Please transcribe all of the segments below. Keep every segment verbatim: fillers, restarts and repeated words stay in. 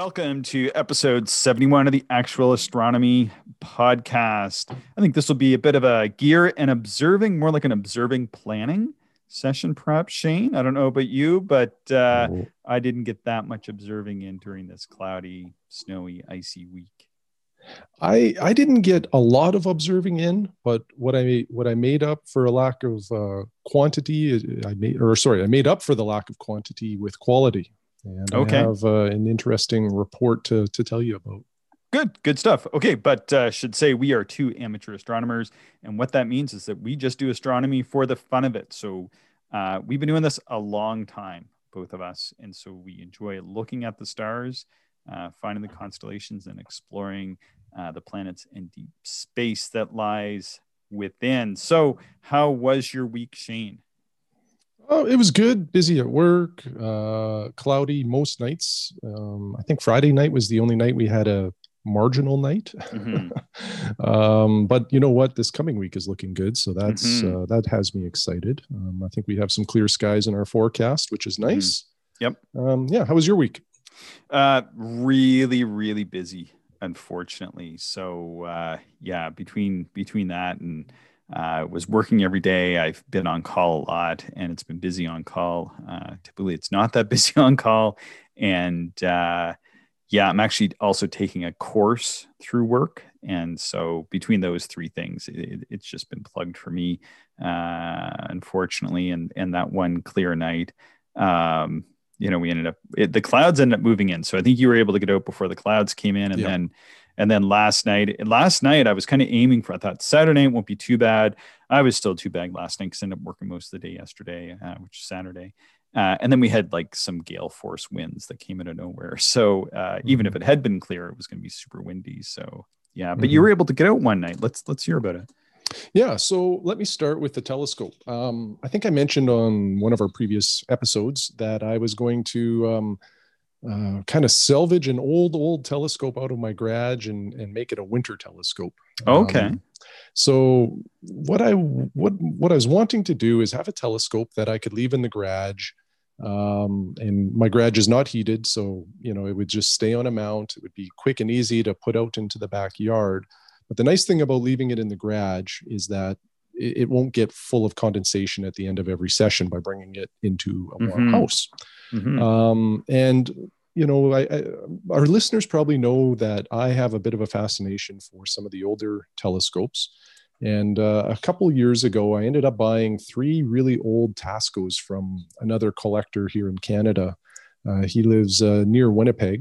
Welcome to episode seventy-one of the Actual Astronomy Podcast. I think this will be a bit of a gear and observing, more like an observing planning session prep, Shane. I don't know about you, but uh, I didn't get that much observing in during this cloudy, snowy, icy week. I I didn't get a lot of observing in, but what I what I made up for a lack of uh, quantity, I made or sorry, I made up for the lack of quantity with quality. And okay. I have uh, an interesting report to, to tell you about. Good, good stuff. Okay, but uh, should say we are two amateur astronomers. And what that means is that we just do astronomy for the fun of it. So uh, we've been doing this a long time, both of us. And so we enjoy looking at the stars, uh, finding the constellations and exploring uh, the planets and deep space that lies within. So how was your week, Shane? Oh, it was good. Busy at work, uh, cloudy most nights. Um, I think Friday night was the only night we had a marginal night. Mm-hmm. um, but you know what? This coming week is looking good. So that's mm-hmm. uh, that has me excited. Um, I think we have some clear skies in our forecast, which is nice. Mm-hmm. Yep. Um, yeah. How was your week? Uh, really, really busy, unfortunately. So uh, yeah, between between that and I uh, was working every day. I've been on call a lot, and it's been busy on call. Uh, typically, it's not that busy on call. And uh, yeah, I'm actually also taking a course through work. And so between those three things, it, it's just been plugged for me, uh, unfortunately. And and that one clear night, um, you know, we ended up, it, the clouds ended up moving in. So I think you were able to get out before the clouds came in. And yeah. then And then last night, last night I was kind of aiming for, I thought Saturday won't be too bad. I was still too bad last night because I ended up working most of the day yesterday, uh, which is Saturday. Uh, and then we had like some gale force winds that came out of nowhere. So uh, mm-hmm. even if it had been clear, it was going to be super windy. So yeah, but mm-hmm. you were able to get out one night. Let's, let's hear about it. Yeah. So let me start with the telescope. Um, I think I mentioned on one of our previous episodes that I was going to... Um, Uh, kind of salvage an old, old telescope out of my garage and, and make it a winter telescope. Okay. Um, so what I, what, what I was wanting to do is have a telescope that I could leave in the garage. Um, and my garage is not heated. So, you know, it would just stay on a mount. It would be quick and easy to put out into the backyard. But the nice thing about leaving it in the garage is that it, it won't get full of condensation at the end of every session by bringing it into a warm mm-hmm. house. Mm-hmm. Um, and, you know, I, I, our listeners probably know that I have a bit of a fascination for some of the older telescopes. And uh, a couple years ago, I ended up buying three really old Tascos from another collector here in Canada. Uh, he lives uh, near Winnipeg,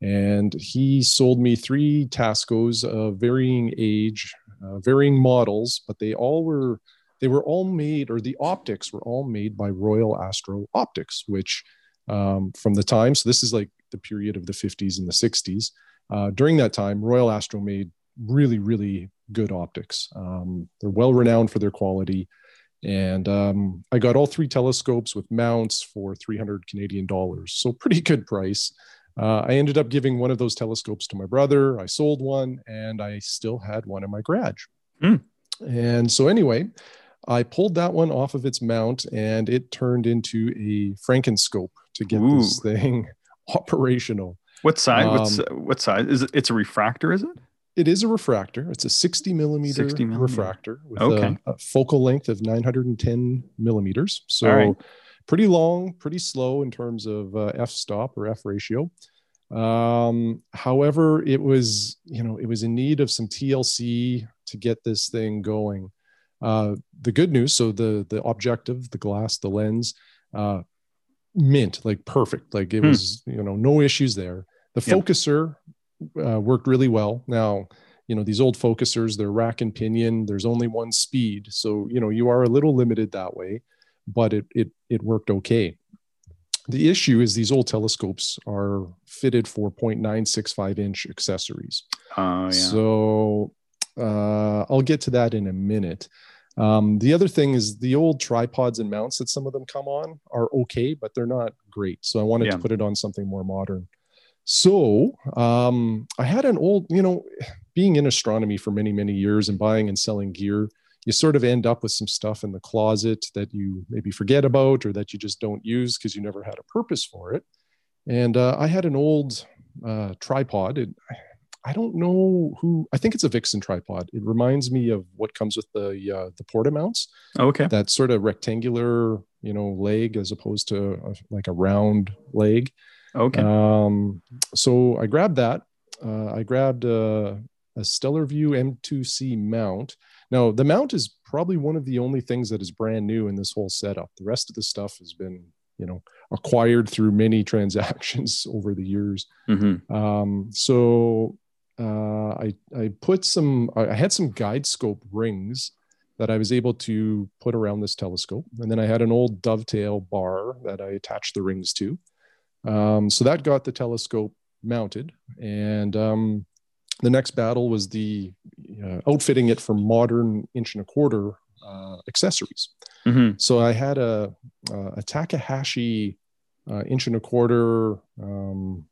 and he sold me three Tascos of varying age, uh, varying models, but they all were, they were all made, or the optics were all made by Royal Astro Optics, which... Um, from the time, so this is like the period of the fifties and the sixties. Uh, during that time, Royal Astro made really, really good optics. Um, they're well renowned for their quality, and um, I got all three telescopes with mounts for three hundred Canadian dollars, so pretty good price. Uh, I ended up giving one of those telescopes to my brother. I sold one, and I still had one in my garage. Mm. And so, anyway, I pulled that one off of its mount, and it turned into a Frankenscope to get Ooh. This thing operational. What size? Um, what's, what size? Is it, it's a refractor, is it? It is a refractor. It's a sixty millimeter, sixty millimeter. Refractor with okay. a, a focal length of nine hundred ten millimeters. So right. pretty long, pretty slow in terms of uh, f-stop or f-ratio. Um, however, it was, you know, it was in need of some T L C to get this thing going. Uh, the good news, so the the objective, the glass, the lens, uh, mint, like perfect. Like it hmm. was, you know, no issues there. The yep. focuser uh, worked really well. Now, you know, these old focusers, they're rack and pinion. There's only one speed. So, you know, you are a little limited that way, but it it it worked okay. The issue is these old telescopes are fitted for point nine six five inch accessories. Oh, yeah. So uh, I'll get to that in a minute. Um, the other thing is the old tripods and mounts that some of them come on are okay, but they're not great. So I wanted yeah. to put it on something more modern. So um, I had an old, you know, being in astronomy for many, many years and buying and selling gear, you sort of end up with some stuff in the closet that you maybe forget about or that you just don't use because you never had a purpose for it. And uh, I had an old uh, tripod. It, I don't know who, I think it's a Vixen tripod. It reminds me of what comes with the uh, the Porta mounts. Oh, okay. That sort of rectangular, you know, leg as opposed to a, like a round leg. Okay. Um, so I grabbed that. Uh, I grabbed uh, a Stellarview M two C mount. Now, the mount is probably one of the only things that is brand new in this whole setup. The rest of the stuff has been, you know, acquired through many transactions over the years. Mm-hmm. Um, so uh, I, I put some, I had some guide scope rings that I was able to put around this telescope. And then I had an old dovetail bar that I attached the rings to. Um, so that got the telescope mounted. And um, the next battle was the uh, outfitting it for modern inch and a quarter uh, accessories. Mm-hmm. So I had a, a Takahashi uh, inch and a quarter, um,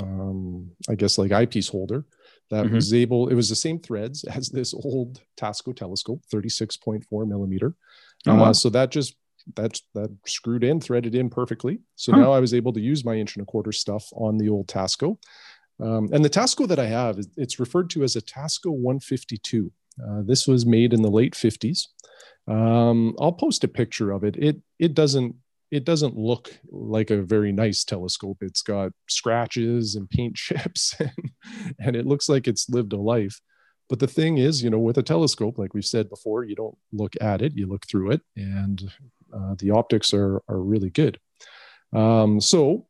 um, I guess like eyepiece holder that mm-hmm. was able, it was the same threads as this old Tasco telescope, thirty-six point four millimeter. Oh, wow. uh, so that just That's that screwed in, threaded in perfectly. So huh. now I was able to use my inch and a quarter stuff on the old Tasco. Um, and the Tasco that I have, it's referred to as a Tasco one fifty-two. Uh, this was made in the late fifties. Um, I'll post a picture of it. It it doesn't it doesn't look like a very nice telescope. It's got scratches and paint chips, and, and it looks like it's lived a life. But the thing is, you know, with a telescope, like we've said before, you don't look at it, you look through it, and uh, the optics are are really good. Um, so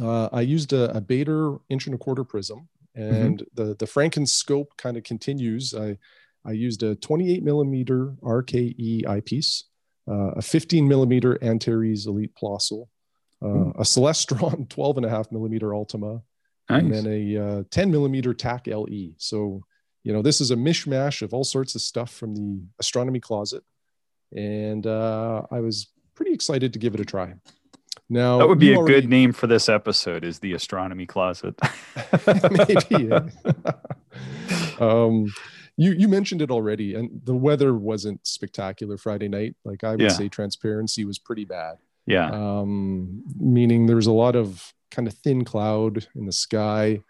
uh, I used a, a Bader inch and a quarter prism, and mm-hmm. the the Frankenscope kind of continues. I I used a twenty-eight millimeter R K E eyepiece, uh, a fifteen millimeter Antares Elite Plossl, uh, mm. a Celestron twelve and a half millimeter Ultima, nice. And then a uh, ten millimeter T A C L E. So you know, this is a mishmash of all sorts of stuff from the astronomy closet. And uh, I was pretty excited to give it a try. Now, that would be a already... good name for this episode is the astronomy closet. Maybe. yeah. um, you, you mentioned it already, and the weather wasn't spectacular Friday night. Like I would yeah. say transparency was pretty bad. Yeah. Um, meaning there was a lot of kind of thin cloud in the sky.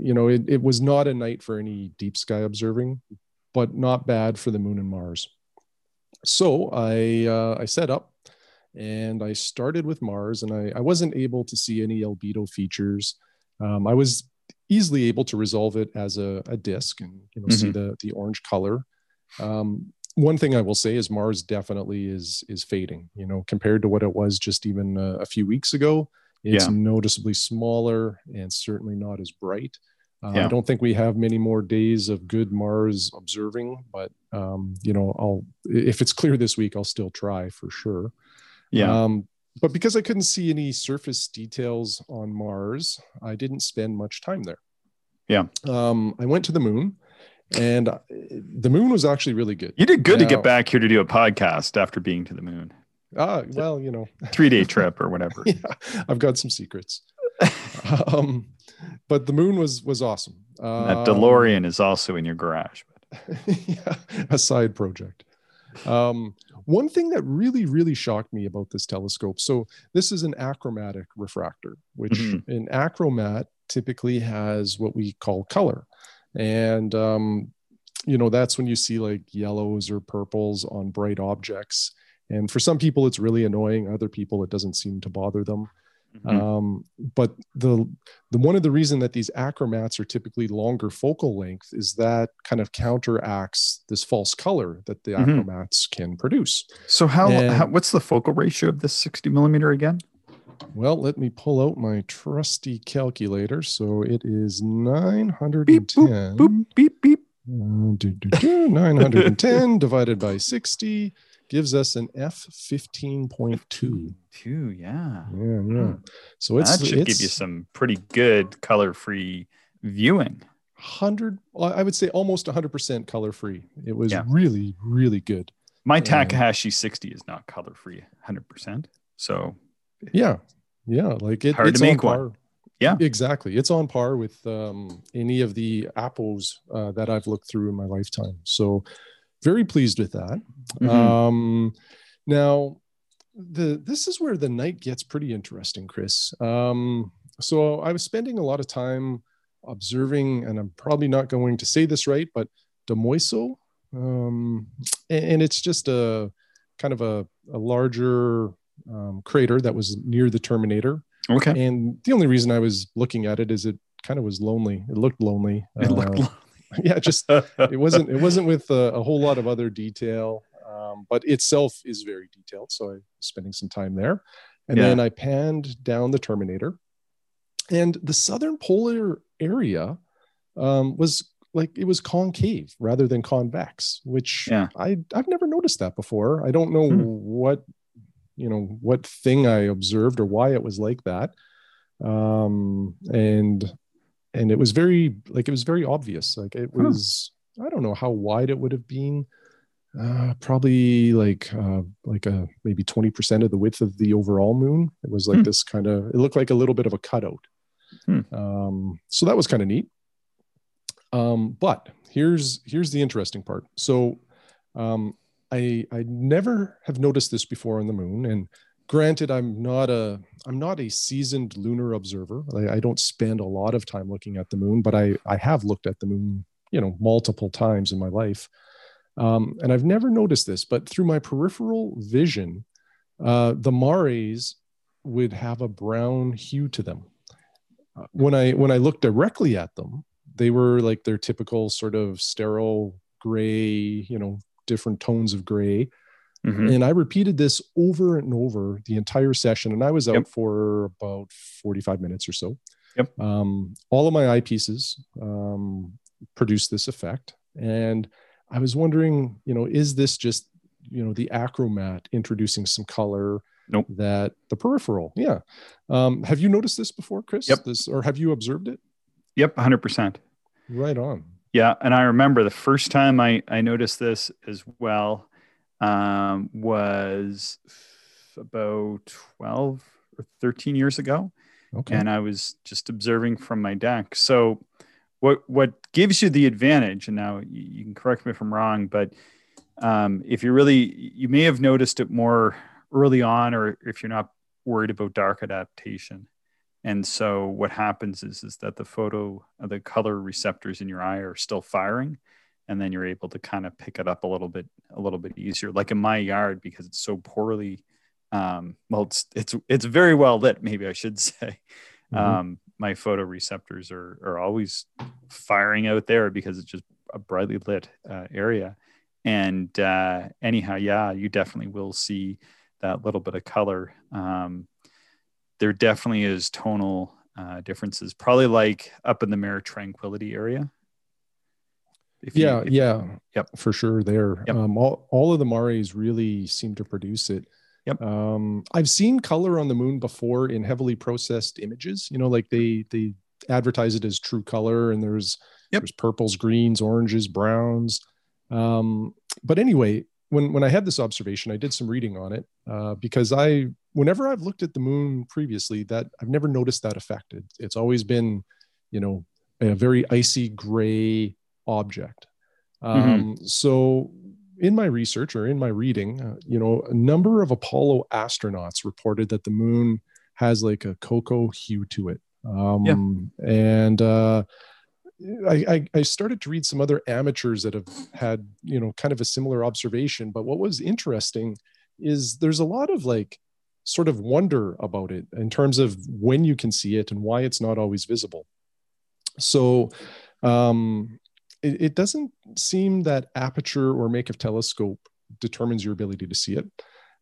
You know, it, it was not a night for any deep sky observing, but not bad for the moon and Mars. So I uh, I set up and I started with Mars, and I, I wasn't able to see any albedo features. Um, I was easily able to resolve it as a, a disc and you know mm-hmm. see the the orange color. Um, one thing I will say is Mars definitely is is fading. You know, compared to what it was just even a, a few weeks ago. It's yeah. noticeably smaller and certainly not as bright. Uh, yeah. I don't think we have many more days of good Mars observing, but um, you know, I'll if it's clear this week, I'll still try for sure. Yeah. Um, but because I couldn't see any surface details on Mars, I didn't spend much time there. Yeah. Um, I went to the moon, and the moon was actually really good. You did good now, to get back here to do a podcast after being to the moon. Ah, well, you know, three day trip or whatever. Yeah, I've got some secrets. um, but the moon was, was awesome. Um, that DeLorean is also in your garage. But. yeah, a side project. Um, one thing that really, really shocked me about this telescope. So this is an achromatic refractor, which mm-hmm. an achromat typically has what we call color. And, um, you know, that's when you see like yellows or purples on bright objects. And for some people, it's really annoying. Other people, it doesn't seem to bother them. Mm-hmm. Um, but the, the one of the reason that these achromats are typically longer focal length is that kind of counteracts this false color that the mm-hmm. achromats can produce. So how, and, how what's the focal ratio of this sixty millimeter again? Well, let me pull out my trusty calculator. So it is nine hundred ten. Beep, boop, boop, beep, beep. Uh, do, do, do, nine hundred ten divided by sixty. Gives us an F fifteen point two. Two, yeah. Yeah, yeah. So it's that should it's, give you some pretty good color-free viewing. Hundred, I would say almost one hundred percent color-free. It was yeah. really, really good. My Takahashi uh, sixty is not color-free one hundred percent. So yeah, yeah, like it, hard it's to make on par. One. Yeah, exactly. It's on par with um, any of the Apples uh, that I've looked through in my lifetime. So. Very pleased with that. Mm-hmm. Um, now, the this is where the night gets pretty interesting, Chris. Um, So I was spending a lot of time observing, and I'm probably not going to say this right, but De Moiso. Um, and it's just a kind of a, a larger um, crater that was near the terminator. Okay. And the only reason I was looking at it is it kind of was lonely. It looked lonely. It uh, looked lonely. Yeah, just it wasn't it wasn't with a, a whole lot of other detail, um, but itself is very detailed. So I was spending some time there, and yeah. then I panned down the terminator, and the southern polar area um, was like it was concave rather than convex, which yeah. I I've never noticed that before. I don't know hmm. what you know what thing I observed or why it was like that, um, and. And it was very, like, it was very obvious. Like it was, huh. I don't know how wide it would have been. Uh, probably like, uh, like a, maybe twenty percent of the width of the overall moon. It was like hmm. this kind of, it looked like a little bit of a cutout. Hmm. Um, so that was kind of neat. Um, but here's, here's the interesting part. So um, I, I never have noticed this before on the moon. And granted, I'm not a I'm not a seasoned lunar observer. I, I don't spend a lot of time looking at the moon, but I, I have looked at the moon, you know, multiple times in my life. Um, and I've never noticed this, but through my peripheral vision, uh, the mares would have a brown hue to them. When I when I looked directly at them, they were like their typical sort of sterile gray, you know, different tones of gray. Mm-hmm. And I repeated this over and over the entire session. And I was out yep. for about forty-five minutes or so. Yep. Um, all of my eyepieces um, produced this effect. And I was wondering, you know, is this just, you know, the achromat introducing some color nope. that the peripheral? Yeah. Um, have you noticed this before, Chris? Yep. This, or have you observed it? Yep. one hundred percent. Right on. Yeah. And I remember the first time I, I noticed this as well. Um, was about twelve or thirteen years ago. Okay. And I was just observing from my deck. So what, what gives you the advantage, and now you can correct me if I'm wrong, but um, if you really, you may have noticed it more early on, or if you're not worried about dark adaptation. And so what happens is, is that the photo, the color receptors in your eye are still firing. And then you're able to kind of pick it up a little bit, a little bit easier. Like in my yard, because it's so poorly, um, well, it's, it's, it's very well lit. Maybe I should say, mm-hmm. um, my photoreceptors are, are always firing out there because it's just a brightly lit uh, area. And uh, anyhow, yeah, you definitely will see that little bit of color. Um, there definitely is tonal uh, differences, probably like up in the Mare Tranquility area. If yeah, you, if, yeah, yep, for sure. There, yep. um, all all of the mares really seem to produce it. Yep. Um, I've seen color on the moon before in heavily processed images. You know, like they they advertise it as true color, and there's yep. there's purples, greens, oranges, browns. Um, but anyway, when when I had this observation, I did some reading on it uh, because I, whenever I've looked at the moon previously, that I've never noticed that effect. It, it's always been, you know, a very icy gray object. Um, mm-hmm. So in my research or in my reading, uh, you know, a number of Apollo astronauts reported that the moon has like a cocoa hue to it. Um, yeah. And uh, I, I, I started to read some other amateurs that have had, you know, kind of a similar observation. But what was interesting is there's a lot of like sort of wonder about it in terms of when you can see it and why it's not always visible. So, um, It, it doesn't seem that aperture or make of telescope determines your ability to see it.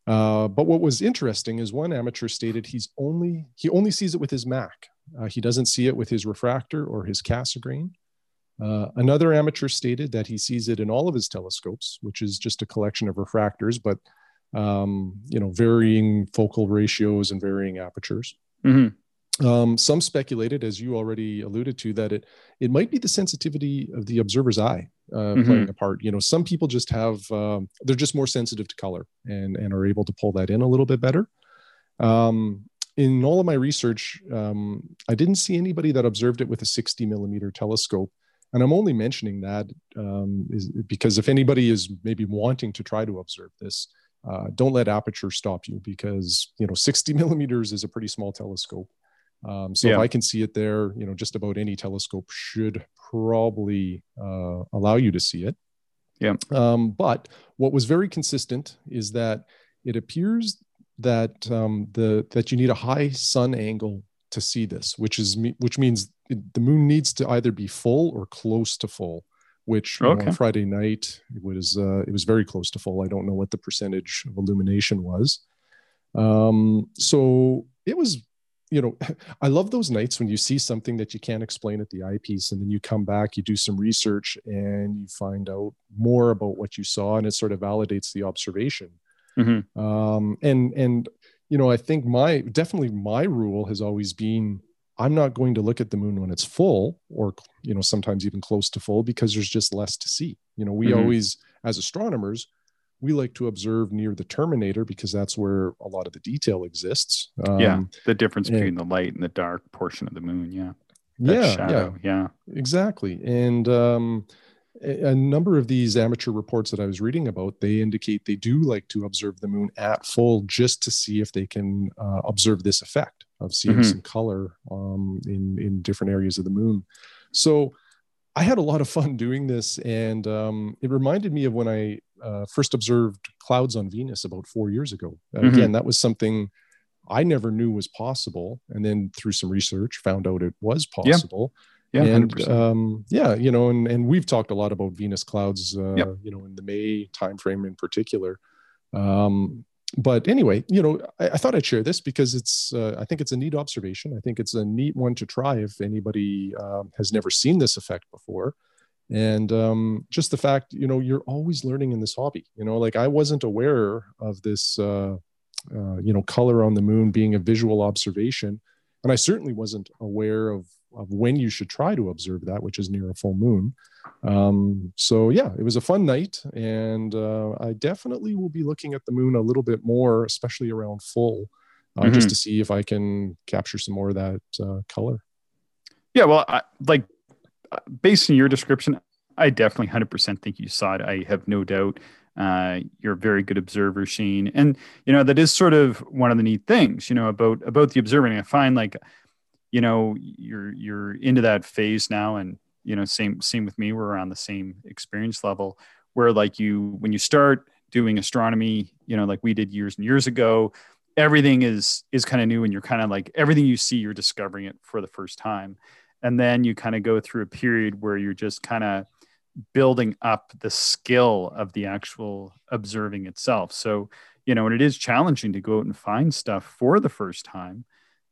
Uh, but what was interesting is one amateur stated he's only he only sees it with his M A C. Uh, he doesn't see it with his refractor or his Cassegrain. Uh, another amateur stated that he sees it in all of his telescopes, which is just a collection of refractors, but um, you know, varying focal ratios and varying apertures. Mm-hmm. Um, some speculated, as you already alluded to, that it it might be the sensitivity of the observer's eye uh, mm-hmm. playing a part. You know, some people just have um, they're just more sensitive to color and and are able to pull that in a little bit better. Um, in all of my research, um, I didn't see anybody that observed it with a sixty millimeter telescope, and I'm only mentioning that um, is because if anybody is maybe wanting to try to observe this, uh, don't let aperture stop you because you know sixty millimeters is a pretty small telescope. Um, so yeah. if I can see it there, you know, just about any telescope should probably uh, allow you to see it. Yeah. Um, but what was very consistent is that it appears that um, the that you need a high sun angle to see this, which is which means it, the moon needs to either be full or close to full. Which okay. you know, on Friday night it was uh, it was very close to full. I don't know what the percentage of illumination was. Um, so it was. You know, I love those nights when you see something that you can't explain at the eyepiece, and then you come back, you do some research, and you find out more about what you saw, and it sort of validates the observation. Mm-hmm. Um, and and you know, I think my definitely my rule has always been I'm not going to look at the moon when it's full, or you know, sometimes even close to full, because there's just less to see. You know, we mm-hmm. always, as astronomers, we like to observe near the terminator because that's where a lot of the detail exists. Um, yeah, the difference between and, the light and the dark portion of the moon. Yeah, that yeah, shadow, yeah, yeah, exactly. And um, a, a number of these amateur reports that I was reading about, they indicate they do like to observe the moon at full just to see if they can uh, observe this effect of seeing mm-hmm. some color um, in in different areas of the moon. So I had a lot of fun doing this, and um, it reminded me of when I. Uh, first observed clouds on Venus about four years ago. Uh, mm-hmm. Again, that was something I never knew was possible. And then through some research, found out it was possible. Yeah, yeah and one hundred percent. Um, yeah, you know, and, and we've talked a lot about Venus clouds, uh, yep. you know, in the May timeframe in particular. Um, but anyway, you know, I, I thought I'd share this because it's, uh, I think it's a neat observation. I think it's a neat one to try if anybody uh, has never seen this effect before. And um, just the fact, you know, you're always learning in this hobby, you know, like I wasn't aware of this, uh, uh, you know, color on the moon being a visual observation. And I certainly wasn't aware of, of when you should try to observe that, which is near a full moon. Um, so, yeah, it was a fun night. And uh, I definitely will be looking at the moon a little bit more, especially around full, uh, mm-hmm. just to see if I can capture some more of that uh, color. Yeah, well, I, like. Based on your description, I definitely one hundred percent think you saw it. I have no doubt. Uh, you're a very good observer, Shane. And, you know, that is sort of one of the neat things, you know, about, about the observing. I find like, you know, you're, you're into that phase now. And, you know, same, same with me, we're on the same experience level where like you, when you start doing astronomy, you know, like we did years and years ago, everything is, is kind of new. And you're kind of like everything you see, you're discovering it for the first time. And then you kind of go through a period where you're just kind of building up the skill of the actual observing itself. So, you know, and it is challenging to go out and find stuff for the first time,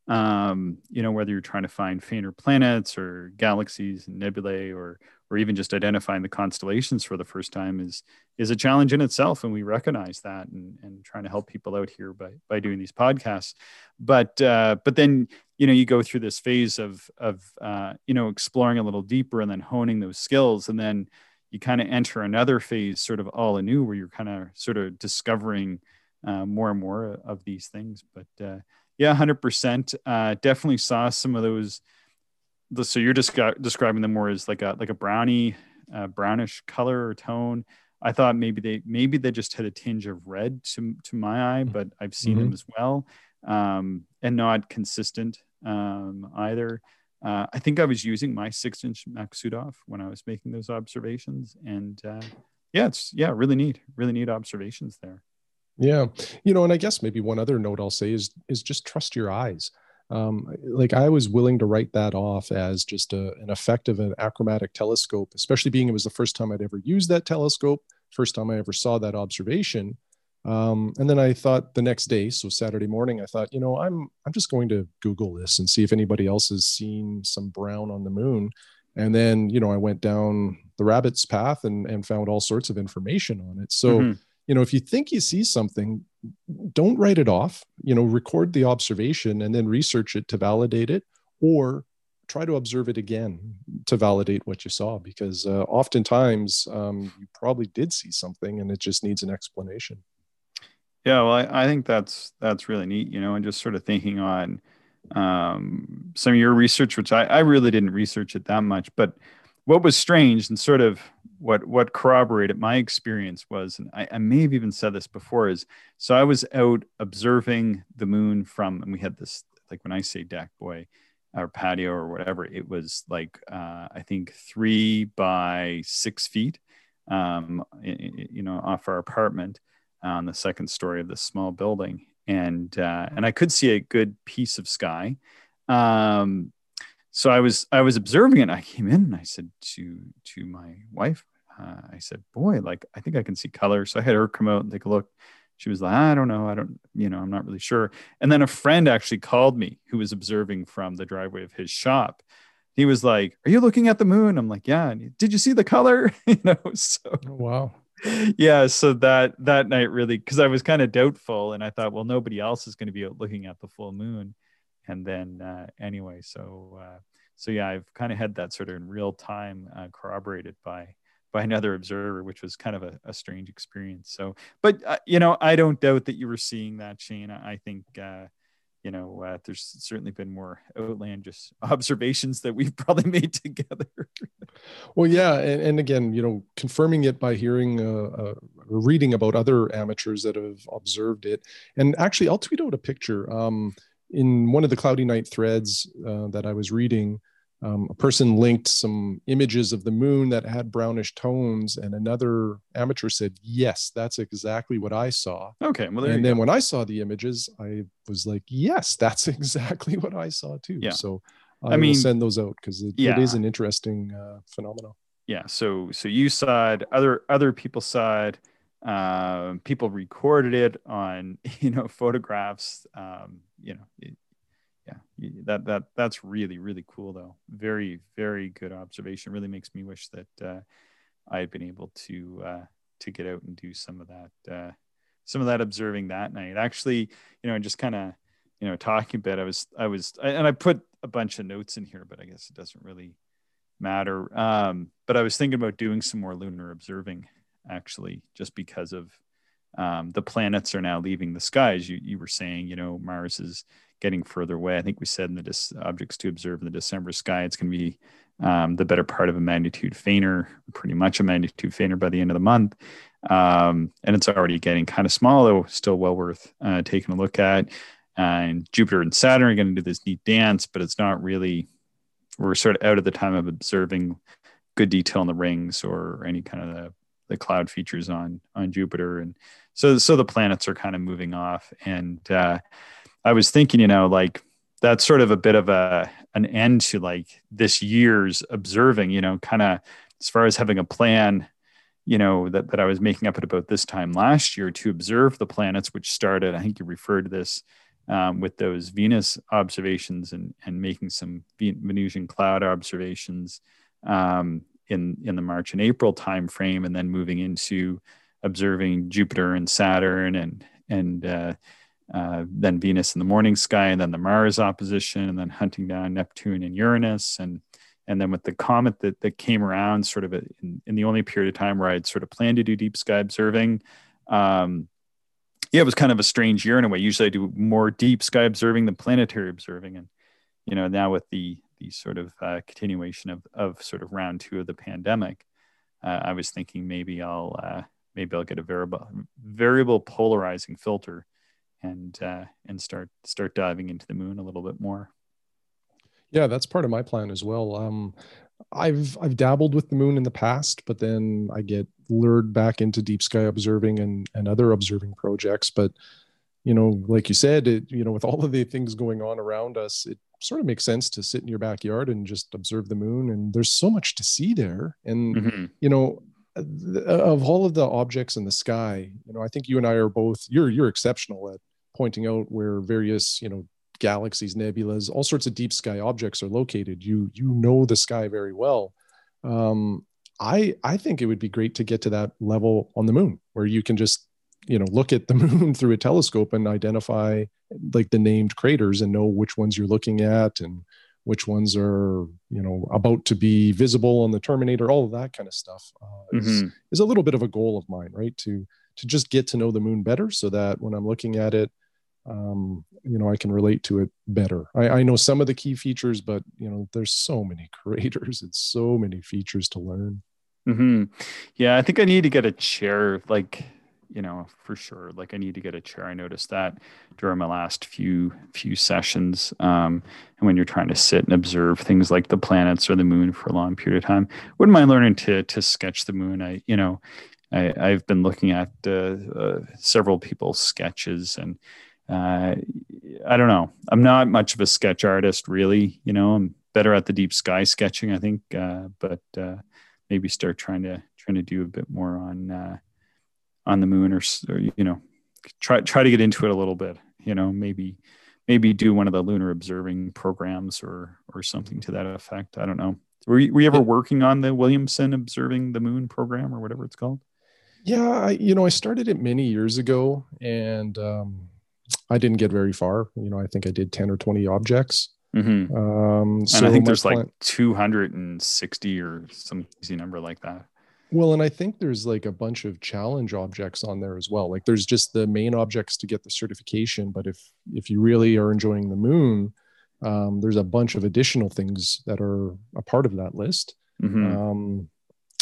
um, you know, whether you're trying to find fainter planets or galaxies and nebulae, or, or even just identifying the constellations for the first time is, is a challenge in itself. And we recognize that and, and trying to help people out here by, by doing these podcasts. But, uh, but then, you know, you go through this phase of, of, uh, you know, exploring a little deeper and then honing those skills. And then you kind of enter another phase sort of all anew where you're kind of sort of discovering, uh, more and more of these things. But, uh, yeah, one hundred percent, uh, definitely saw some of those. So you're just descri- describing them more as like a, like a brownie, uh, brownish color or tone. I thought maybe they, maybe they just had a tinge of red to, to my eye, but I've seen mm-hmm. them as well. Um, and not consistent um, either. Uh, I think I was using my six inch Maksudov when I was making those observations, and uh, yeah, it's yeah, really neat, really neat observations there. Yeah, you know, and I guess maybe one other note I'll say is is just trust your eyes. Um, like I was willing to write that off as just a, an effect of an achromatic telescope, especially being it was the first time I'd ever used that telescope, first time I ever saw that observation. Um, and then I thought the next day, so Saturday morning, I thought, you know, I'm, I'm just going to Google this and see if anybody else has seen some brown on the moon. And then, you know, I went down the rabbit's path and, and found all sorts of information on it. So, mm-hmm. you know, if you think you see something, don't write it off, you know, record the observation and then research it to validate it, or try to observe it again to validate what you saw, because uh, oftentimes um, you probably did see something and it just needs an explanation. Yeah, well, I, I think that's that's really neat, you know, and just sort of thinking on um, some of your research, which I, I really didn't research it that much. But what was strange and sort of what what corroborated my experience was, and I, I may have even said this before, is so I was out observing the moon from, and we had this like when I say deck, boy, or patio or whatever, it was like, uh, I think three by six feet, um, you know, off our apartment on the second story of this small building. And, uh, and I could see a good piece of sky. Um, so I was, I was observing it. I came in and I said to, to my wife, uh, I said, boy, like, I think I can see color. So I had her come out and take a look. She was like, I don't know. I don't, you know, I'm not really sure. And then a friend actually called me who was observing from the driveway of his shop. He was like, are you looking at the moon? I'm like, yeah. And did you see the color? You know, so oh, wow. Yeah. So that, that night really, cause I was kind of doubtful and I thought, well, nobody else is going to be out looking at the full moon. And then uh, anyway, so, uh, so yeah, I've kind of had that sort of in real time uh, corroborated by, by another observer, which was kind of a, a strange experience. So, but uh, you know, I don't doubt that you were seeing that, Shane. I think, uh, you know, uh, there's certainly been more outlandish observations that we've probably made together. Well, yeah. And, and again, you know, confirming it by hearing or uh, uh, reading about other amateurs that have observed it. And actually I'll tweet out a picture. Um, in one of the Cloudy Night threads uh, that I was reading, um, a person linked some images of the moon that had brownish tones, and another amateur said, yes, that's exactly what I saw. Okay. Well, there and you then go. When I saw the images, I was like, yes, that's exactly what I saw too. Yeah. So I, I mean, will send those out because it, yeah. it is an interesting uh, phenomenon. Yeah. So, so you saw it, other, other people saw it, uh, people recorded it on, you know, photographs, um, you know, it, yeah, that, that, that's really, really cool though. Very, very good observation. Really makes me wish that, uh, I had been able to, uh, to get out and do some of that, uh, some of that observing that night. Actually, you know, just kind of, you know, talking a bit, I was, I was, and I put a bunch of notes in here, but I guess it doesn't really matter. Um, but I was thinking about doing some more lunar observing actually, just because of, um, the planets are now leaving the skies. You, you were saying, you know, Mars is getting further away. I think we said in the dis- objects to observe in the December sky, it's going to be um, the better part of a magnitude fainter, pretty much a magnitude fainter by the end of the month. Um, and it's already getting kind of small, though still well worth uh, taking a look at. Uh, and Jupiter and Saturn are going to do this neat dance, but it's not really, we're sort of out of the time of observing good detail in the rings or any kind of the, the cloud features on, on Jupiter. And so, so the planets are kind of moving off. And, uh, I was thinking, you know, like that's sort of a bit of a an end to like this year's observing, you know, kind of as far as having a plan, you know, that, that I was making up at about this time last year to observe the planets, which started, I think you referred to this um, with those Venus observations and, and making some Venusian cloud observations um, in, in the March and April timeframe, and then moving into observing Jupiter and Saturn and, and, uh, Uh, then Venus in the morning sky, and then the Mars opposition, and then hunting down Neptune and Uranus. And, and then with the comet that, that came around sort of in, in the only period of time where I'd sort of planned to do deep sky observing. Um, yeah, it was kind of a strange year in a way. Usually I do more deep sky observing than planetary observing. And, you know, now with the, the sort of uh, continuation of, of sort of round two of the pandemic, uh, I was thinking maybe I'll, uh, maybe I'll get a variable, variable polarizing filter and uh, and start start diving into the moon a little bit more. Yeah, that's part of my plan as well. Um, I've I've dabbled with the moon in the past, but then I get lured back into deep sky observing and, and other observing projects. But you know, like you said, it, you know, with all of the things going on around us, it sort of makes sense to sit in your backyard and just observe the moon. And there's so much to see there, and mm-hmm. you know. Of all of the objects in the sky, you know, I think you and I are both, you're, you're exceptional at pointing out where various, you know, galaxies, nebulas, all sorts of deep sky objects are located. You, you know, the sky very well. Um, I, I think it would be great to get to that level on the moon where you can just, you know, look at the moon through a telescope and identify like the named craters and know which ones you're looking at and which ones are, you know, about to be visible on the Terminator, all of that kind of stuff uh, is, mm-hmm. is a little bit of a goal of mine, right? To, to just get to know the moon better so that when I'm looking at it, um, you know, I can relate to it better. I, I know some of the key features, but you know, there's so many craters and so many features to learn. Mm-hmm. Yeah. I think I need to get a chair, like, you know, for sure, like I need to get a chair. I noticed that during my last few few sessions. Um, and when you're trying to sit and observe things like the planets or the moon for a long period of time, wouldn't mind learning to to sketch the moon. I, you know, I, I've been looking at uh, uh, several people's sketches, and uh, I don't know. I'm not much of a sketch artist, really. You know, I'm better at the deep sky sketching, I think, uh, but uh, maybe start trying to trying to do a bit more on uh, on the moon, or, or you know, try try to get into it a little bit. You know, maybe maybe do one of the lunar observing programs or or something to that effect. I don't know. Were you, were you ever working on the Williamson Observing the Moon program or whatever it's called? Yeah, I, you know, I started it many years ago, and um, I didn't get very far. You know, I think I did ten or twenty objects. Mm-hmm. Um, so and I think there's plan- like two hundred sixty or some easy number like that. Well, and I think there's like a bunch of challenge objects on there as well. Like there's just the main objects to get the certification. But if if you really are enjoying the moon, um, there's a bunch of additional things that are a part of that list. Mm-hmm. Um,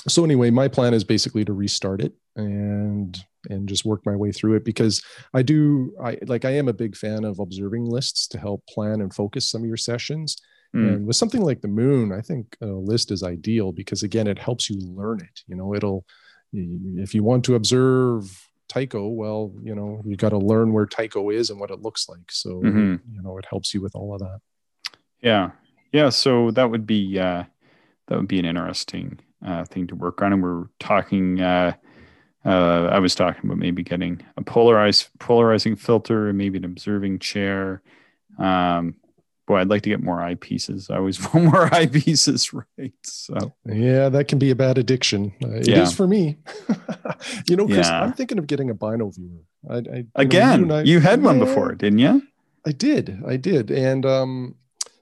so anyway, my plan is basically to restart it and, and just work my way through it, because I do, I like, I am a big fan of observing lists to help plan and focus some of your sessions. Mm. And with something like the moon, I think a list is ideal because, again, it helps you learn it. You know, it'll, if you want to observe Tycho, well, you know, you got to learn where Tycho is and what it looks like. So, mm-hmm. you know, it helps you with all of that. Yeah. Yeah. So that would be, uh, that would be an interesting uh, thing to work on. And we're talking, uh, uh, I was talking about maybe getting a polarized polarizing filter, maybe an observing chair. Um, Boy, I'd like to get more eyepieces. I always want more eyepieces, right? So yeah, that can be a bad addiction. Uh, it yeah. is for me. You know, Chris, yeah. I'm thinking of getting a bino viewer. I, I, Again, you, know, you, I, you had yeah, one before, didn't you? I did. I did. And um,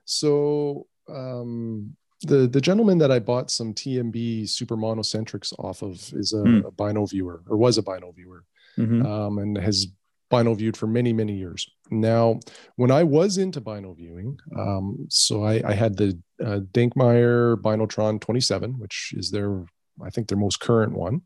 so um, the, the gentleman that I bought some T M B Supermonocentrics off of is a, mm. a bino viewer, or was a bino viewer, mm-hmm. um, and has bino viewed for many, many years. Now, when I was into bino viewing, um, so I, I had the uh, Denkmeyer BINOTRON twenty-seven, which is their, I think their most current one.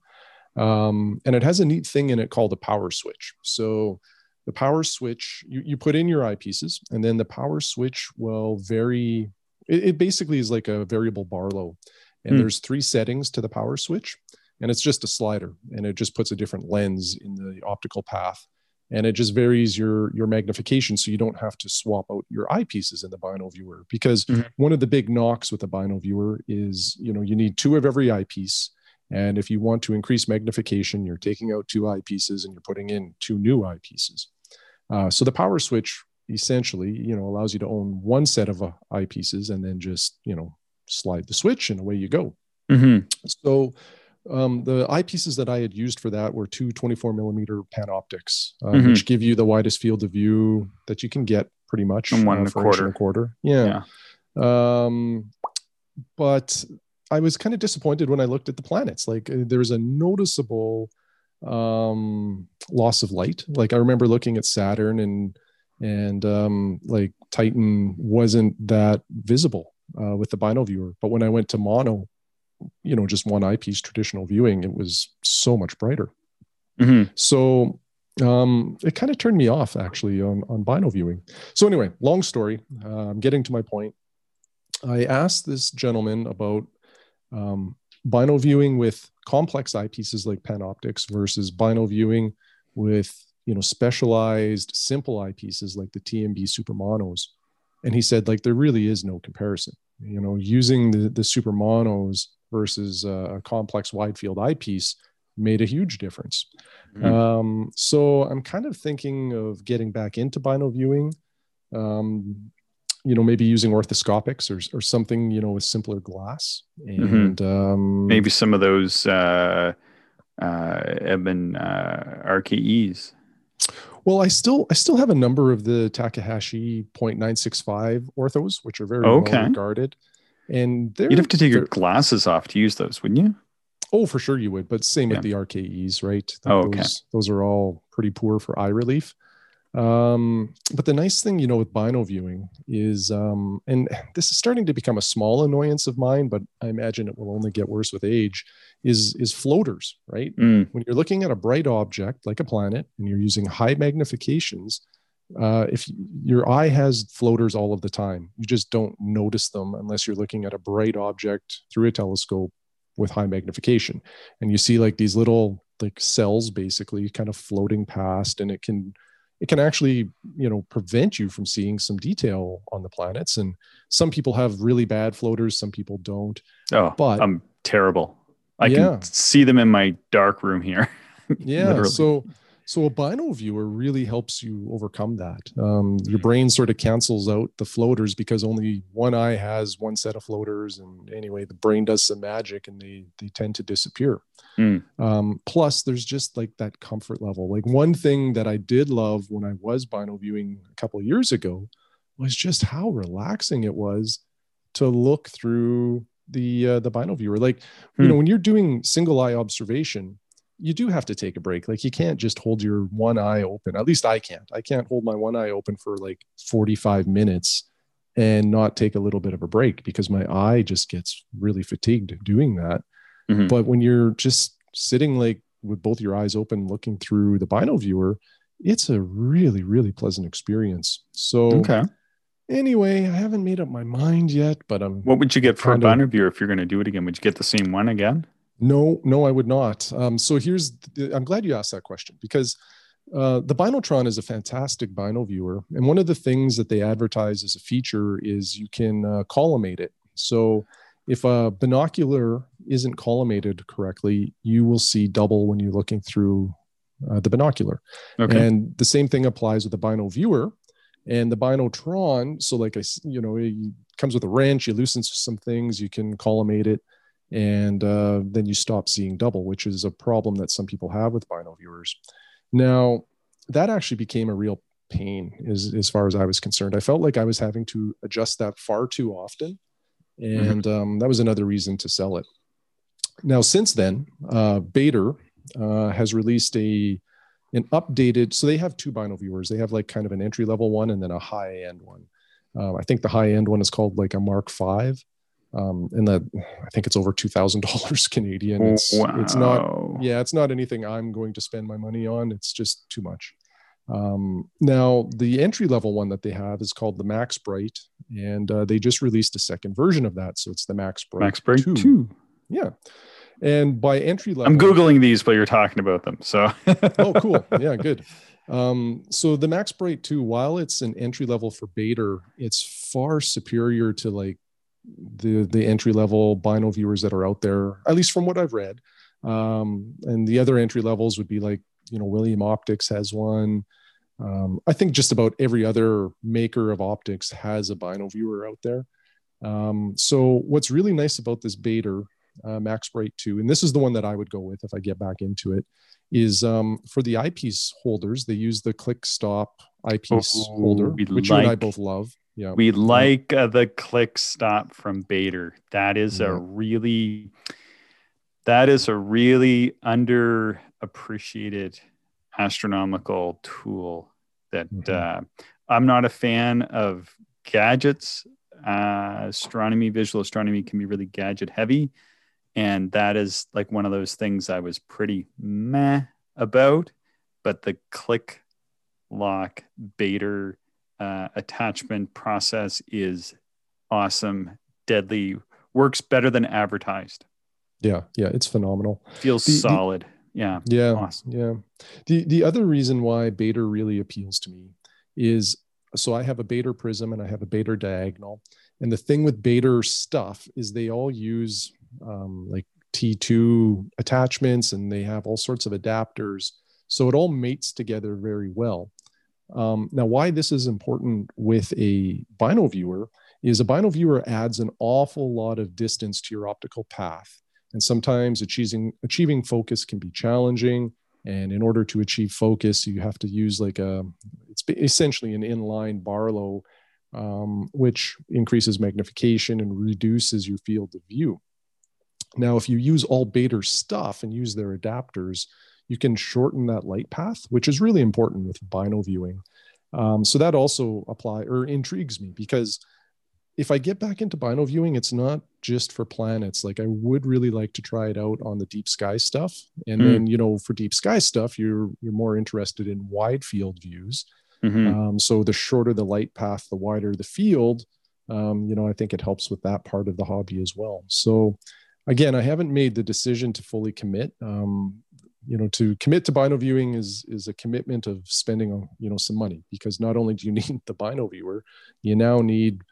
Um, and it has a neat thing in it called a power switch. So the power switch, you, you put in your eyepieces, and then the power switch will vary. It, it basically is like a variable Barlow. And mm. there's three settings to the power switch. And it's just a slider. And it just puts a different lens in the optical path. And it just varies your, your magnification, so you don't have to swap out your eyepieces in the bino viewer. Because mm-hmm. one of the big knocks with the bino viewer is, you know, you need two of every eyepiece. And if you want to increase magnification, you're taking out two eyepieces and you're putting in two new eyepieces. Uh, so the power switch essentially, you know, allows you to own one set of uh, eyepieces and then just, you know, slide the switch and away you go. Mm-hmm. So Um, the eyepieces that I had used for that were two twenty-four millimeter panoptics, uh, mm-hmm. which give you the widest field of view that you can get, pretty much. And one uh, and a quarter. And a quarter. Yeah. yeah. Um, but I was kind of disappointed when I looked at the planets. Like uh, there was a noticeable um, loss of light. Like I remember looking at Saturn, and and um, like Titan wasn't that visible uh, with the bino viewer. But when I went to mono, you know, just one eyepiece traditional viewing, it was so much brighter. Mm-hmm. So um, it kind of turned me off, actually, on, on bino viewing. So anyway, long story, I'm uh, getting to my point. I asked this gentleman about um, bino viewing with complex eyepieces like panoptics versus bino viewing with, you know, specialized simple eyepieces like the T M B Supermonos. And he said, like, there really is no comparison. You know, using the, the Supermonos versus a complex wide field eyepiece made a huge difference. Mm-hmm. Um, so I'm kind of thinking of getting back into bino viewing, um, you know, maybe using orthoscopics or, or something, you know, with simpler glass. And mm-hmm. um, maybe some of those uh, uh, Eben uh, R K Es. Well, I still I still have a number of the Takahashi point nine six five orthos, which are very okay. well regarded. And you'd have to take your glasses off to use those, wouldn't you? Oh, for sure you would. But same yeah. with the R K Es, right? Those, oh, okay. Those are all pretty poor for eye relief. Um, but the nice thing, you know, with bino viewing is, um, and this is starting to become a small annoyance of mine, but I imagine it will only get worse with age, is, is floaters, right? Mm. When you're looking at a bright object like a planet and you're using high magnifications, uh, if your eye has floaters all of the time, you just don't notice them unless you're looking at a bright object through a telescope with high magnification. And you see like these little like cells basically kind of floating past, and it can, it can actually, you know, prevent you from seeing some detail on the planets. And some people have really bad floaters. Some people don't. Oh, but I'm terrible. I yeah. can see them in my dark room here. Yeah. so, so a bino viewer really helps you overcome that. Um, your brain sort of cancels out the floaters because only one eye has one set of floaters. And anyway, the brain does some magic and they, they tend to disappear. Mm. Um, plus, there's just like that comfort level. Like one thing that I did love when I was bino viewing a couple of years ago was just how relaxing it was to look through the uh, the bino viewer. Like, mm. you know, when you're doing single eye observation, you do have to take a break. Like you can't just hold your one eye open. At least I can't. I can't hold my one eye open for like forty-five minutes and not take a little bit of a break because my eye just gets really fatigued doing that. Mm-hmm. But when you're just sitting like with both your eyes open, looking through the bino viewer, it's a really, really pleasant experience. So okay. Anyway, I haven't made up my mind yet, but I'm. What would you get for kinda, a bino viewer if you're going to do it again? Would you get the same one again? No, no, I would not. Um, so here's, the, I'm glad you asked that question because uh, the Binotron is a fantastic bino viewer. And one of the things that they advertise as a feature is you can uh, collimate it. So if a binocular isn't collimated correctly, you will see double when you're looking through uh, the binocular. Okay. And the same thing applies with the bino viewer and the binotron. So like, I, you know, it comes with a wrench, you loosen some things, you can collimate it, and uh, then you stop seeing double, which is a problem that some people have with bino viewers. Now, that actually became a real pain as, as far as I was concerned. I felt like I was having to adjust that far too often. And mm-hmm. um, that was another reason to sell it. Now, since then, uh, Bader uh, has released a an updated, so they have two bino viewers. They have like kind of an entry-level one and then a high-end one. Uh, I think the high-end one is called like a Mark five. Um, and that, I think it's over two thousand dollars Canadian. It's, wow. it's not, yeah, it's not anything I'm going to spend my money on. It's just too much. Um, now the entry-level one that they have is called the Max Bright, and uh, they just released a second version of that. So it's the Max Bright, Max Bright two. two. Yeah. And by entry-level, I'm Googling these, but you're talking about them. So, oh, cool. Yeah, good. Um, so the Max Bright two, while it's an entry-level for Bader, it's far superior to like the, the entry-level bino viewers that are out there, at least from what I've read. Um, and the other entry levels would be like, you know, William Optics has one. Um, I think just about every other maker of optics has a bino viewer out there. Um, so what's really nice about this Bader uh, Max Bright two, and this is the one that I would go with if I get back into it, is um, for the eyepiece holders, they use the click stop eyepiece oh, holder, which like, you and I both love. Yeah, we like uh, the click stop from Bader. That is yeah. a really, that is a really underappreciated astronomical tool that mm-hmm. uh, I'm not a fan of gadgets. Uh, astronomy, visual astronomy can be really gadget heavy. And that is like one of those things I was pretty meh about, but the click lock Bader uh, attachment process is awesome. Deadly, works better than advertised. Yeah. Yeah. It's phenomenal. Feels the, solid. The, Yeah. Yeah. Awesome. Yeah. The the other reason why Bader really appeals to me is, so I have a Bader prism and I have a Bader diagonal. And the thing with Bader stuff is they all use um, like T two attachments and they have all sorts of adapters. So it all mates together very well. Um, now, why this is important with a bino viewer is a bino viewer adds an awful lot of distance to your optical path. And sometimes achieving, achieving focus can be challenging. And in order to achieve focus, you have to use like a, it's essentially an inline Barlow, um, which increases magnification and reduces your field of view. Now, if you use all Bader stuff and use their adapters, you can shorten that light path, which is really important with bino viewing. Um, so that also apply or intrigues me, because if I get back into bino viewing, it's not just for planets. Like, I would really like to try it out on the deep sky stuff. And mm. then, you know, for deep sky stuff, you're, you're more interested in wide field views. Mm-hmm. Um, so the shorter the light path, the wider the field, um, you know, I think it helps with that part of the hobby as well. So again, I haven't made the decision to fully commit. Um, you know, to commit to bino viewing is, is a commitment of spending, you know, some money, because not only do you need the bino viewer, you now need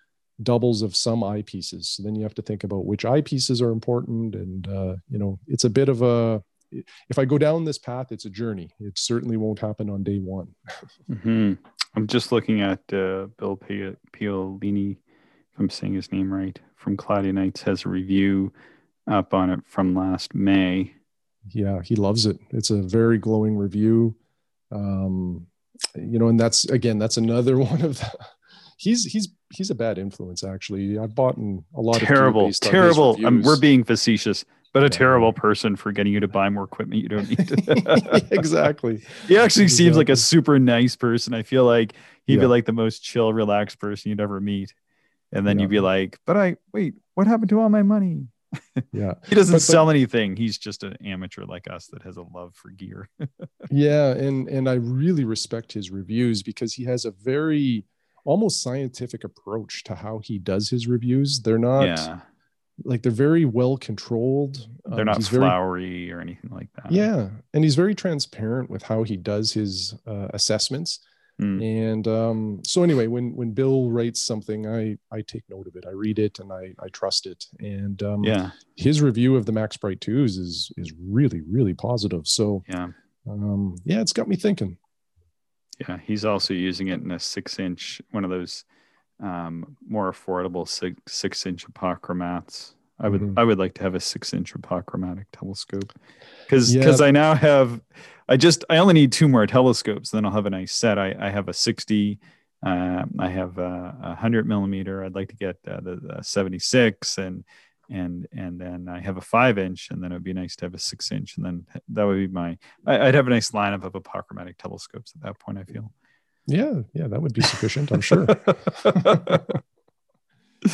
doubles of some eyepieces. So then you have to think about which eyepieces are important. And, uh, you know, it's a bit of a, if I go down this path, it's a journey. It certainly won't happen on day one. Mm-hmm. I'm just looking at uh, Bill P- Piolini, if I'm saying his name right, from Cloudy Nights, has a review up on it from last May. Yeah, he loves it. It's a very glowing review. Um, you know, and that's, again, that's another one of the, he's, he's, he's a bad influence, actually. I've bought in a lot terrible, of terrible, terrible. Um, we're being facetious, but a yeah. terrible person for getting you to buy more equipment you don't need. Exactly. He actually exactly. seems like a super nice person. I feel like he'd yeah. be like the most chill, relaxed person you'd ever meet. And then yeah. you'd be like, but I, wait, what happened to all my money? Yeah. He doesn't but, sell but, anything. He's just an amateur like us that has a love for gear. Yeah. And, and I really respect his reviews, because he has a very almost scientific approach to how he does his reviews. They're not yeah. like, they're very well controlled. They're um, not flowery very, or anything like that. Yeah. And he's very transparent with how he does his uh, assessments. Mm. And um, so anyway, when, when Bill writes something, I, I take note of it. I read it and I, I trust it. And um, yeah. his review of the Max Bright twos is, is really, really positive. So yeah. Um, yeah, it's got me thinking. Yeah. He's also using it in a six inch, one of those um, more affordable six, six inch apochromats. I would, mm-hmm. I would like to have a six inch apochromatic telescope, because, because yeah. I now have, I just, I only need two more telescopes. Then I'll have a nice set. I, I have a sixty, uh, I have a, a hundred millimeter. I'd like to get uh, the, the seventy-six, and, and, and then I have a five inch, and then it'd be nice to have a six inch. And then that would be my, I, I'd have a nice lineup of apochromatic telescopes at that point, I feel. Yeah. Yeah. That would be sufficient. I'm sure.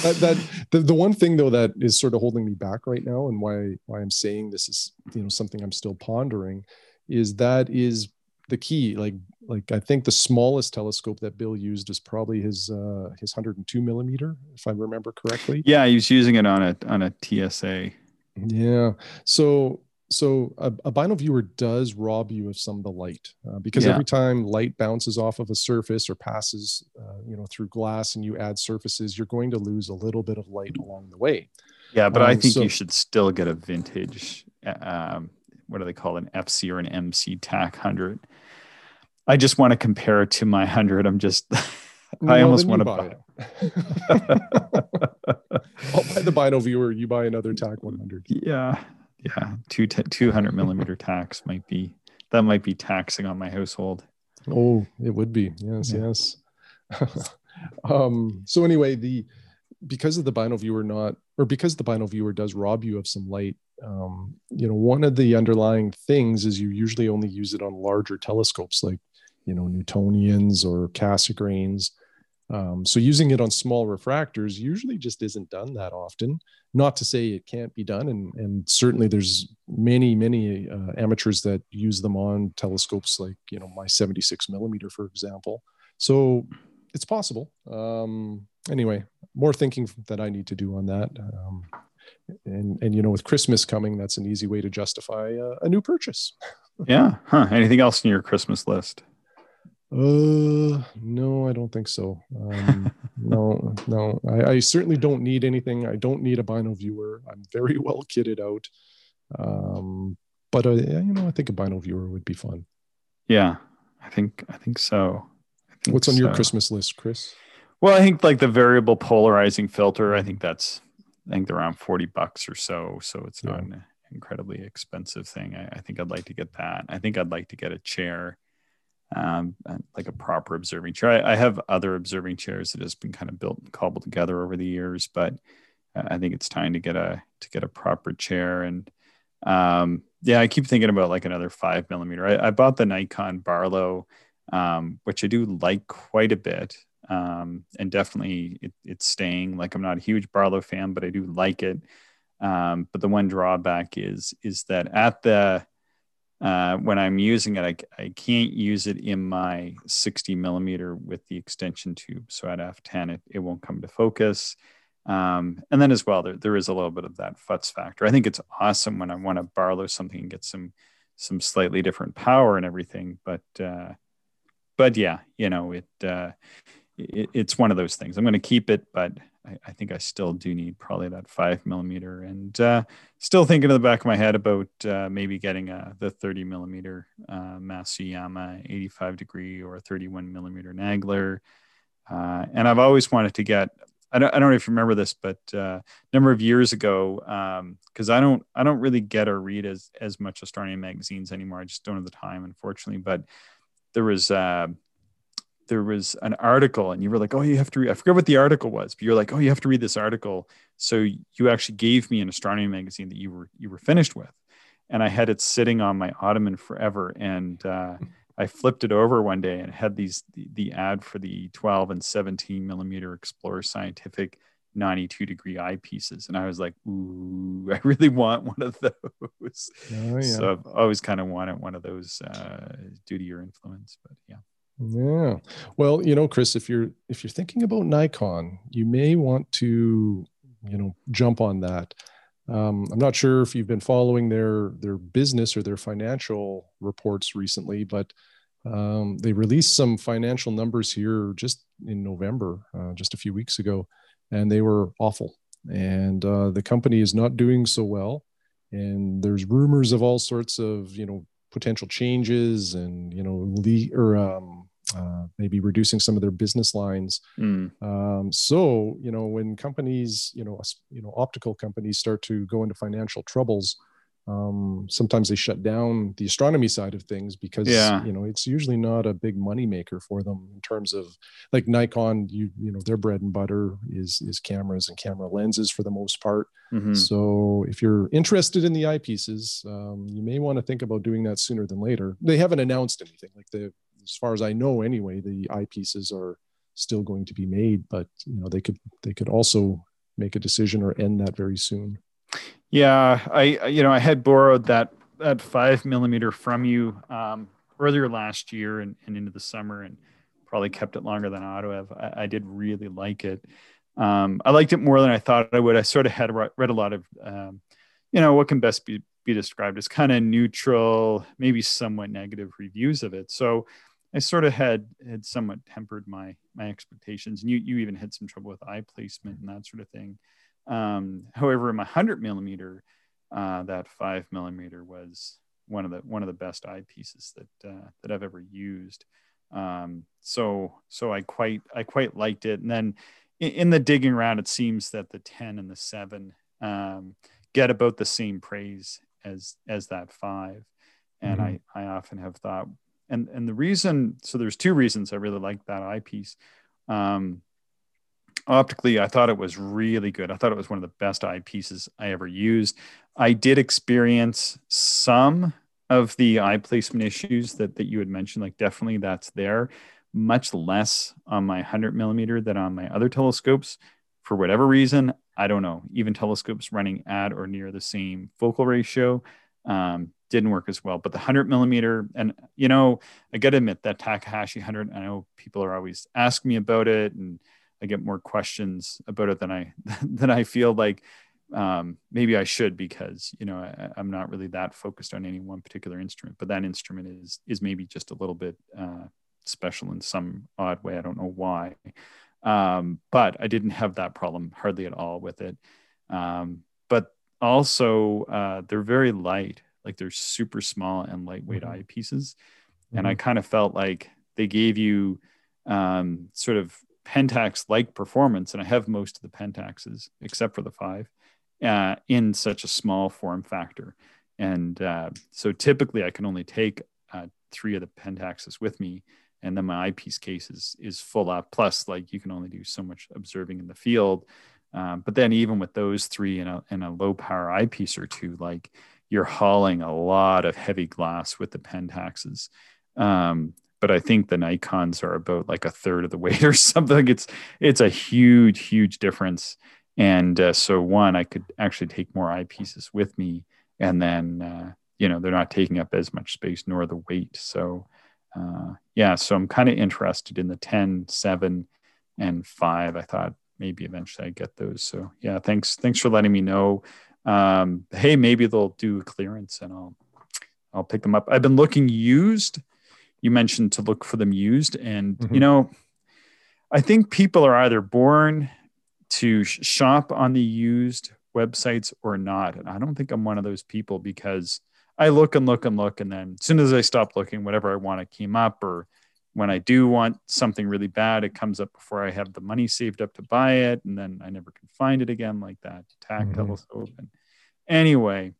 That, that the, the one thing though that is sort of holding me back right now, and why why I'm saying this is, you know, something I'm still pondering, is that is the key. Like like I think the smallest telescope that Bill used is probably his uh, his one hundred two millimeter, if I remember correctly. Yeah, he was using it on a on a T S A. Yeah, so so a, a bino viewer does rob you of some of the light, uh, because yeah. every time light bounces off of a surface or passes, uh, you know, through glass, and you add surfaces, you're going to lose a little bit of light along the way. Yeah. But um, I think so, you should still get a vintage, um, what do they call it? An F C or an M C T A C one hundred. I just want to compare it to my hundred. I'm just, no, I almost want to buy it. I'll buy the bino viewer. You buy another T A C one hundred. Yeah. Yeah, two t- two hundred millimeter tax might be, that might be taxing on my household. Oh, it would be. Yes, yeah. yes. um, so anyway, the because of the bino viewer not, or because the bino viewer does rob you of some light, um, you know, one of the underlying things is you usually only use it on larger telescopes like, you know, Newtonians or Cassegrains. Um, so using it on small refractors usually just isn't done that often. Not to say it can't be done, and, and certainly there's many, many uh, amateurs that use them on telescopes like, you know, my seventy-six millimeter, for example. So it's possible. Um, anyway, more thinking that I need to do on that. Um, and, and, you know, with Christmas coming, that's an easy way to justify uh, a new purchase. Yeah. Huh. Anything else in your Christmas list? Uh, no, I don't think so. Um, no, no, I, I certainly don't need anything. I don't need a bino viewer. I'm very well kitted out. Um, but uh, you know, I think a bino viewer would be fun. Yeah, I think, I think so. I think What's on so. your Christmas list, Chris? Well, I think like the variable polarizing filter, I think that's, I think they're around forty bucks or so. So it's not yeah. an incredibly expensive thing. I, I think I'd like to get that. I think I'd like to get a chair. Um, like a proper observing chair. I, I have other observing chairs that has been kind of built and cobbled together over the years, but I think it's time to get a, to get a proper chair. And um, yeah, I keep thinking about like another five millimeter. I, I bought the Nikon Barlow um, which I do like quite a bit. Um, and definitely it, it's staying. Like, I'm not a huge Barlow fan, but I do like it. Um, but the one drawback is, is that at the, uh, when I'm using it, I, I can't use it in my sixty millimeter with the extension tube. So at F ten, it, it won't come to focus. Um, and then as well, there, there is a little bit of that futz factor. I think it's awesome when I want to Barlow something and get some, some slightly different power and everything. But, uh, but yeah, you know, it, uh, it's one of those things. I'm going to keep it, but I, I think I still do need probably that five millimeter, and uh, still thinking in the back of my head about uh, maybe getting a, the thirty millimeter uh, Masuyama eighty-five degree or thirty-one millimeter Nagler. Uh, and I've always wanted to get, I don't, I don't know if you remember this, but uh, a number of years ago, um, cause I don't, I don't really get or read as, as much astronomy magazines anymore. I just don't have the time, unfortunately, but there was uh there was an article, and you were like, oh, you have to read, I forget what the article was, but you're like, oh, you have to read this article. So you actually gave me an astronomy magazine that you were, you were finished with. And I had it sitting on my ottoman forever. And uh, I flipped it over one day and had these, the, the ad for the twelve and seventeen millimeter Explore Scientific ninety-two degree eyepieces. And I was like, ooh, I really want one of those. Oh, yeah. So I've always kind of wanted one of those uh, due to your influence, but yeah. Yeah. Well, you know, Chris, if you're, if you're thinking about Nikon, you may want to, you know, jump on that. Um, I'm not sure if you've been following their, their business or their financial reports recently, but um, they released some financial numbers here just in November, uh, just a few weeks ago, and they were awful. And uh, the company is not doing so well. And there's rumors of all sorts of, you know, potential changes and, you know, le- or, um, Uh, maybe reducing some of their business lines. Mm. Um, so, you know, when companies, you know, you know, optical companies start to go into financial troubles, um, sometimes they shut down the astronomy side of things because, yeah. you know, it's usually not a big money maker for them in terms of, like, Nikon, you, you know, their bread and butter is, is cameras and camera lenses for the most part. Mm-hmm. So if you're interested in the eyepieces, um, you may want to think about doing that sooner than later. They haven't announced anything, like the, as far as I know, anyway, the eyepieces are still going to be made, but you know, they could, they could also make a decision or end that very soon. Yeah. I, you know, I had borrowed that, that five millimeter from you um, earlier last year and, and into the summer, and probably kept it longer than I ought to have. I, I did really like it. Um, I liked it more than I thought I would. I sort of had read a lot of, um, you know, what can best be, be described as kind of neutral, maybe somewhat negative reviews of it. So I sort of had had somewhat tempered my my expectations, and you you even had some trouble with eye placement and that sort of thing. Um, however, in my hundred millimeter, uh, that five millimeter was one of the one of the best eyepieces that uh, that I've ever used. Um, so so I quite I quite liked it. And then in, in the digging around, it seems that the ten and the seven um, get about the same praise as as that five, and mm-hmm. I I often have thought. And and the reason, so there's two reasons I really like that eyepiece. Um, optically, I thought it was really good. I thought it was one of the best eyepieces I ever used. I did experience some of the eye placement issues that, that you had mentioned, like definitely that's there, much less on my one hundred millimeter than on my other telescopes. For whatever reason, I don't know, even telescopes running at or near the same focal ratio, um, didn't work as well. But the one hundred millimeter, and you know, I gotta admit that Takahashi one hundred, I know people are always asking me about it, and I get more questions about it than I than I feel like um, maybe I should, because you know I, I'm not really that focused on any one particular instrument. But that instrument is is maybe just a little bit uh, special in some odd way. I don't know why, um, but I didn't have that problem hardly at all with it. Um, but also, uh, they're very light. Like they're super small and lightweight mm-hmm. eyepieces. Mm-hmm. And I kind of felt like they gave you um, sort of Pentax-like performance. And I have most of the Pentaxes, except for the five, uh, in such a small form factor. And uh, so typically I can only take uh, three of the Pentaxes with me. And then my eyepiece case is, is full up. Plus, like you can only do so much observing in the field. Um, but then even with those three and a, and a low power eyepiece or two, like, you're hauling a lot of heavy glass with the Pentaxes, um, but I think the Nikons are about like a third of the weight or something. It's it's a huge, huge difference. And uh, so one, I could actually take more eyepieces with me, and then, uh, you know, they're not taking up as much space nor the weight. So uh, yeah, so I'm kind of interested in the ten, seven, and five. I thought maybe eventually I'd get those. So yeah, thanks. Thanks for letting me know. Um, hey, maybe they'll do a clearance and I'll, I'll pick them up. I've been looking used. You mentioned to look for them used. And, mm-hmm. you know, I think people are either born to sh- shop on the used websites or not. And I don't think I'm one of those people, because I look and look and look. And then as soon as I stop looking, whatever I want, it came up. Or when I do want something really bad, it comes up before I have the money saved up to buy it. And then I never can find it again, like that T A C L E mm-hmm. open. Anyway,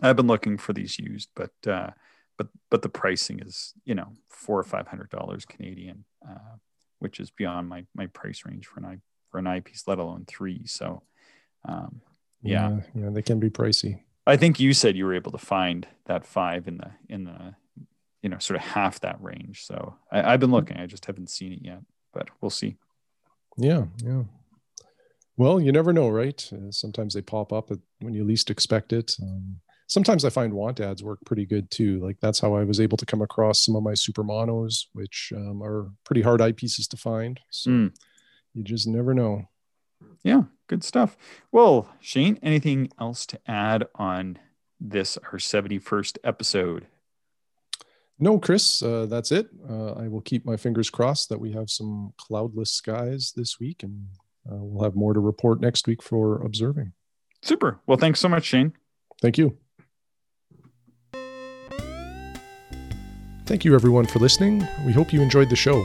I've been looking for these used, but, uh, but, but the pricing is, you know, four or five hundred dollars Canadian, uh, which is beyond my, my price range for an eye, for an eyepiece, let alone three. So, um, yeah. yeah, yeah, they can be pricey. I think you said you were able to find that five in the, in the, you know, sort of half that range. So I, I've been looking, I just haven't seen it yet, but we'll see. Yeah. Yeah. Well, you never know, right? Uh, sometimes they pop up at, when you least expect it. Um, Sometimes I find want ads work pretty good too. Like that's how I was able to come across some of my Supermonos, which um, are pretty hard eyepieces to find. So mm. you just never know. Yeah, good stuff. Well, Shane, anything else to add on this, our seventy-first episode? No, Chris, uh, that's it. Uh, I will keep my fingers crossed that we have some cloudless skies this week, and uh, we'll have more to report next week for observing. Super. Well, thanks so much, Shane. Thank you. Thank you everyone for listening. We hope you enjoyed the show.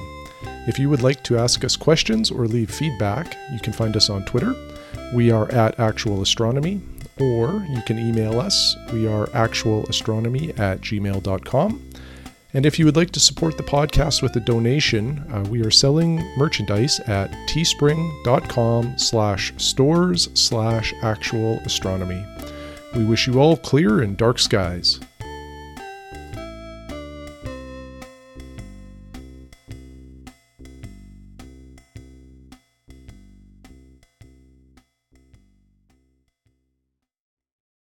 If you would like to ask us questions or leave feedback, you can find us on Twitter. We are at Actual Astronomy, or you can email us. We are actual astronomy at gmail dot com. And if you would like to support the podcast with a donation, uh, we are selling merchandise at teespring dot com slash stores slash actual astronomy. We wish you all clear and dark skies.